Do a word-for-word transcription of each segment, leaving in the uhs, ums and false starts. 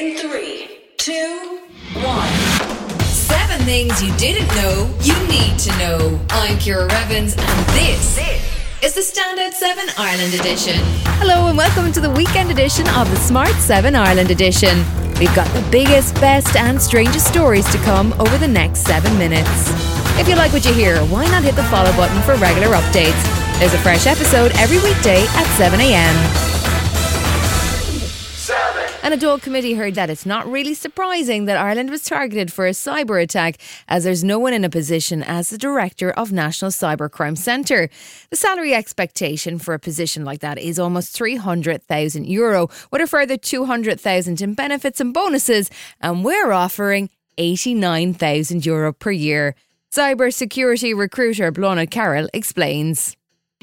In three, two, one. Seven things you didn't know you need to know. I'm Kira Evans, and this is the Standout seven Ireland Edition. Hello and welcome to the weekend edition of the Smart seven Ireland Edition. We've got the biggest, best and strangest stories to come over the next seven minutes. If you like what you hear, why not hit the follow button for regular updates? There's a fresh episode every weekday at seven a.m. An adult committee heard that it's not really surprising that Ireland was targeted for a cyber attack, as there's no one in a position as the director of National Cybercrime Centre. The salary expectation for a position like that is almost three hundred thousand euro, with a further two hundred thousand in benefits and bonuses, and we're offering eighty-nine thousand euro per year. Cybersecurity recruiter Blana Carroll explains.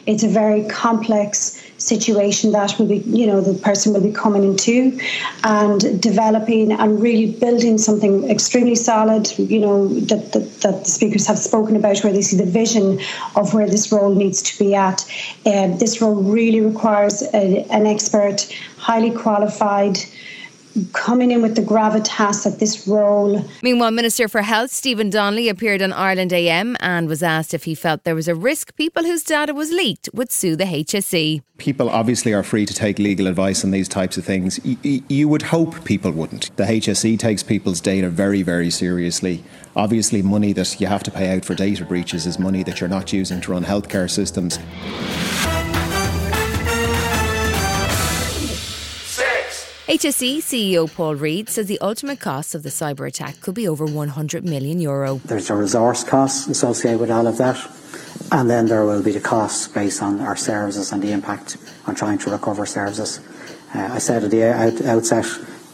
It's a very complex situation that will be, you know, the person will be coming into and developing and really building something extremely solid, you know, that, that, that the speakers have spoken about, where they see the vision of where this role needs to be at. Uh, this role really requires a, an expert, highly qualified, coming in with the gravitas of this role. Meanwhile, Minister for Health Stephen Donnelly appeared on Ireland A M and was asked if he felt there was a risk people whose data was leaked would sue the H S E. People obviously are free to take legal advice on these types of things. Y- you would hope people wouldn't. The H S E takes people's data very, very seriously. Obviously, money that you have to pay out for data breaches is money that you're not using to run healthcare systems. H S E C E O Paul Reid says the ultimate cost of the cyber attack could be over one hundred million euro. There's the resource costs associated with all of that, and then there will be the costs based on our services and the impact on trying to recover services. Uh, I said at the out- outset,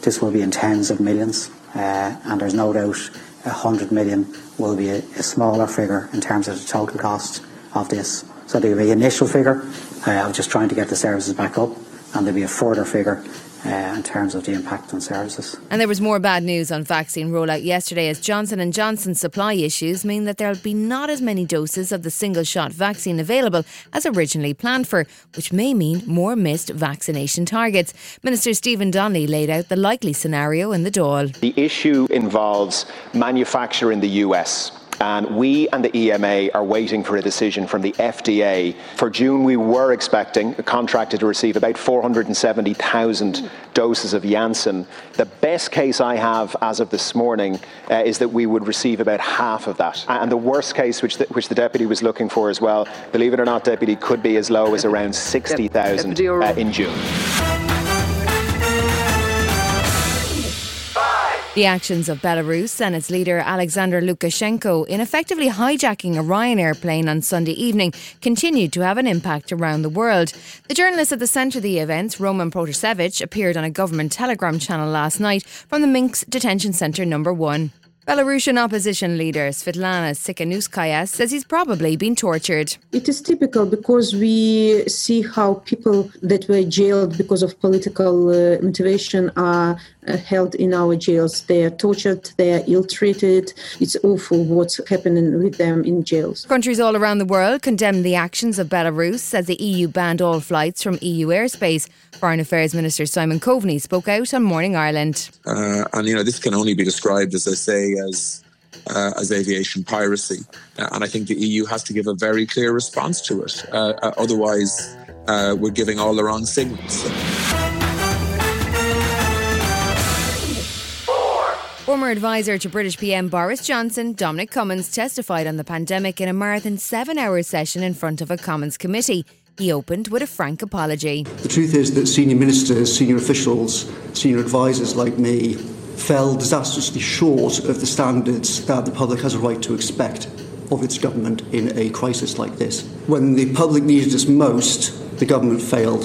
this will be in tens of millions, uh, and there's no doubt one hundred million will be a, a smaller figure in terms of the total cost of this. So there'll be an initial figure uh, of just trying to get the services back up, and there'll be a further figure Uh, in terms of the impact on services. And there was more bad news on vaccine rollout yesterday, as Johnson and Johnson's supply issues mean that there'll be not as many doses of the single-shot vaccine available as originally planned for, which may mean more missed vaccination targets. Minister Stephen Donnelly laid out the likely scenario in the Dáil. The issue involves manufacture in the U S, and we and the E M A are waiting for a decision from the F D A. For June, we were expecting, contracted to receive about four hundred seventy thousand doses of Janssen. The best case I have as of this morning uh, is that we would receive about half of that. And the worst case, which the, which the Deputy was looking for as well, believe it or not, Deputy, could be as low as around sixty thousand uh, in June. The actions of Belarus and its leader Alexander Lukashenko in effectively hijacking a Ryanair plane on Sunday evening continued to have an impact around the world. The journalist at the centre of the events, Roman Protasevich, appeared on a government telegram channel last night from the Minsk detention centre number one. Belarusian opposition leader Svetlana Sikhanouskaya says he's probably been tortured. It is typical, because we see how people that were jailed because of political uh, motivation are uh, held in our jails. They are tortured, they are ill-treated. It's awful what's happening with them in jails. Countries all around the world condemned the actions of Belarus, as the E U banned all flights from E U airspace. Foreign Affairs Minister Simon Coveney spoke out on Morning Ireland. Uh, and, you know, this can only be described, as I say, as uh, as aviation piracy, uh, and I think the E U has to give a very clear response to it. Uh, uh, otherwise, uh, we're giving all the wrong signals. Former advisor to British P M Boris Johnson, Dominic Cummings, testified on the pandemic in a marathon seven-hour session in front of a Commons committee. He opened with a frank apology. The truth is that senior ministers, senior officials, senior advisors like me fell disastrously short of the standards that the public has a right to expect of its government in a crisis like this. When the public needed us most, the government failed.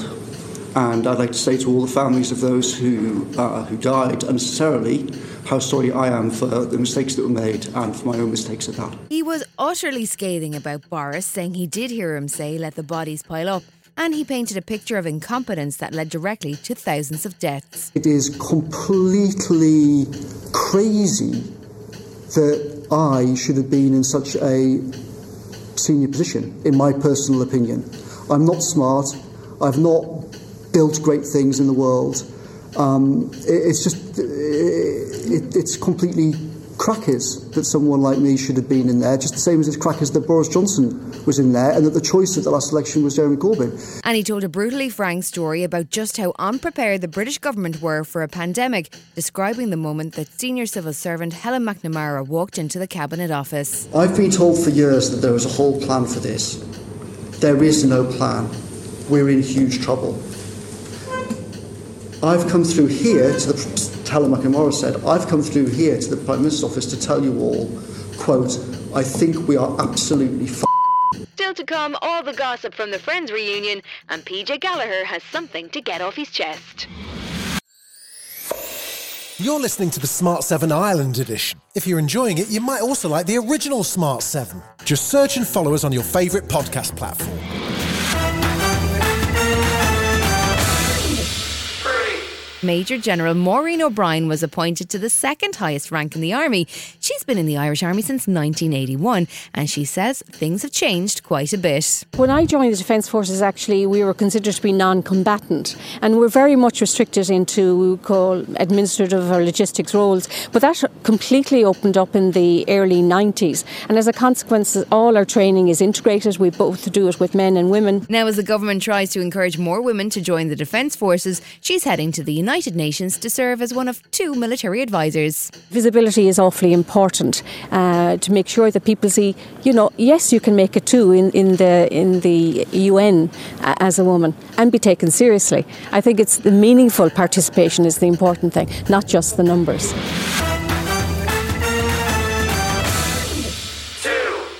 And I'd like to say to all the families of those who uh, who died unnecessarily how sorry I am for the mistakes that were made, and for my own mistakes at that. He was utterly scathing about Boris, saying he did hear him say, "Let the bodies pile up." And he painted a picture of incompetence that led directly to thousands of deaths. It is completely crazy that I should have been in such a senior position, in my personal opinion. I'm not smart. I've not built great things in the world. Um, it, it's just, it, it, it's completely crackers that someone like me should have been in there, just the same as it's crackers that Boris Johnson was in there and that the choice at the last election was Jeremy Corbyn. And he told a brutally frank story about just how unprepared the British government were for a pandemic, describing the moment that senior civil servant Helen McNamara walked into the Cabinet Office. I've been told for years that there was a whole plan for this. There is no plan. We're in huge trouble. I've come through here to the... Helen McNamara said, I've come through here to the Prime Minister's office to tell you all, quote, I think we are absolutely f***ed. Still to come, all the gossip from the Friends reunion, and P J Gallagher has something to get off his chest. You're listening to the Smart seven Ireland Edition. If you're enjoying it, you might also like the original Smart seven. Just search and follow us on your favourite podcast platform. Major General Maureen O'Brien was appointed to the second highest rank in the Army. She's been in the Irish Army since nineteen eighty-one, and she says things have changed quite a bit. When I joined the Defence Forces, actually, we were considered to be non-combatant, and we're very much restricted into what we would call administrative or logistics roles. But that completely opened up in the early nineties, and as a consequence, all our training is integrated. We both do it with men and women. Now, as the government tries to encourage more women to join the Defence Forces, she's heading to the United United Nations to serve as one of two military advisors. Visibility is awfully important uh, to make sure that people see, you know, yes, you can make it too in, in the in the U N as a woman and be taken seriously. I think it's the meaningful participation is the important thing, not just the numbers.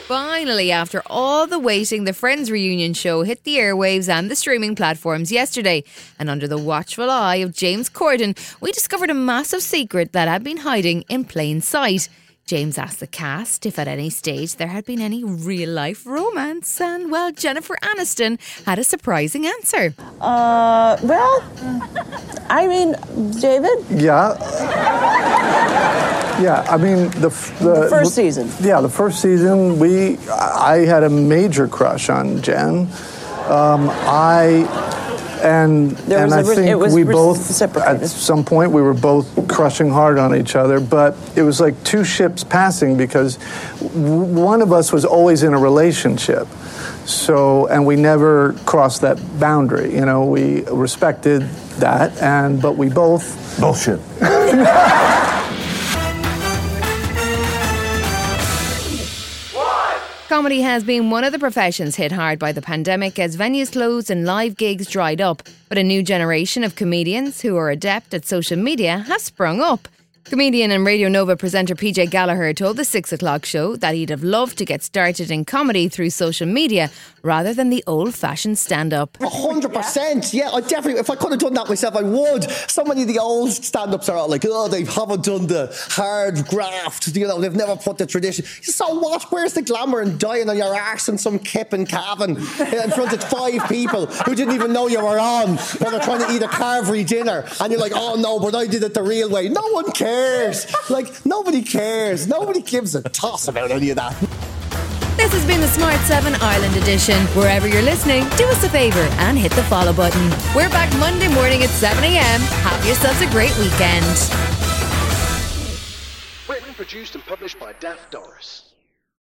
Finally, after all the waiting, the Friends reunion show hit the airwaves and the streaming platforms yesterday. And under the watchful eye of James Corden, we discovered a massive secret that had been hiding in plain sight. James asked the cast if at any stage there had been any real-life romance, and, well, Jennifer Aniston had a surprising answer. Uh, well, I mean, David? Yeah. Yeah, I mean, the, the, the first season. Yeah, the first season, we, I had a major crush on Jen. Um, I, and, there and I re- think we re- both, at some point, we were both crushing hard on each other, but it was like two ships passing because one of us was always in a relationship. So, and we never crossed that boundary, you know, we respected that, and, but we both... Bullshit. Comedy has been one of the professions hit hard by the pandemic as venues closed and live gigs dried up. But a new generation of comedians who are adept at social media have sprung up. Comedian and Radio Nova presenter P J Gallagher told the six o'clock show that he'd have loved to get started in comedy through social media rather than the old-fashioned stand-up. one hundred percent, yeah, I definitely, if I could have done that myself, I would. So many of the old stand-ups are all like, oh, they haven't done the hard graft, you know, they've never put the tradition. So what? Where's the glamour in dying on your arse and some kip and calvin in front of five people who didn't even know you were on when they're trying to eat a carvery dinner and you're like, oh, no, but I did it the real way. No one cares. Like, nobody cares. Nobody gives a toss about any of that. This has been the Smart seven Ireland Edition. Wherever you're listening, do us a favour and hit the follow button. We're back Monday morning at seven a.m. Have yourselves a great weekend. Written, produced and published by Daft Doris.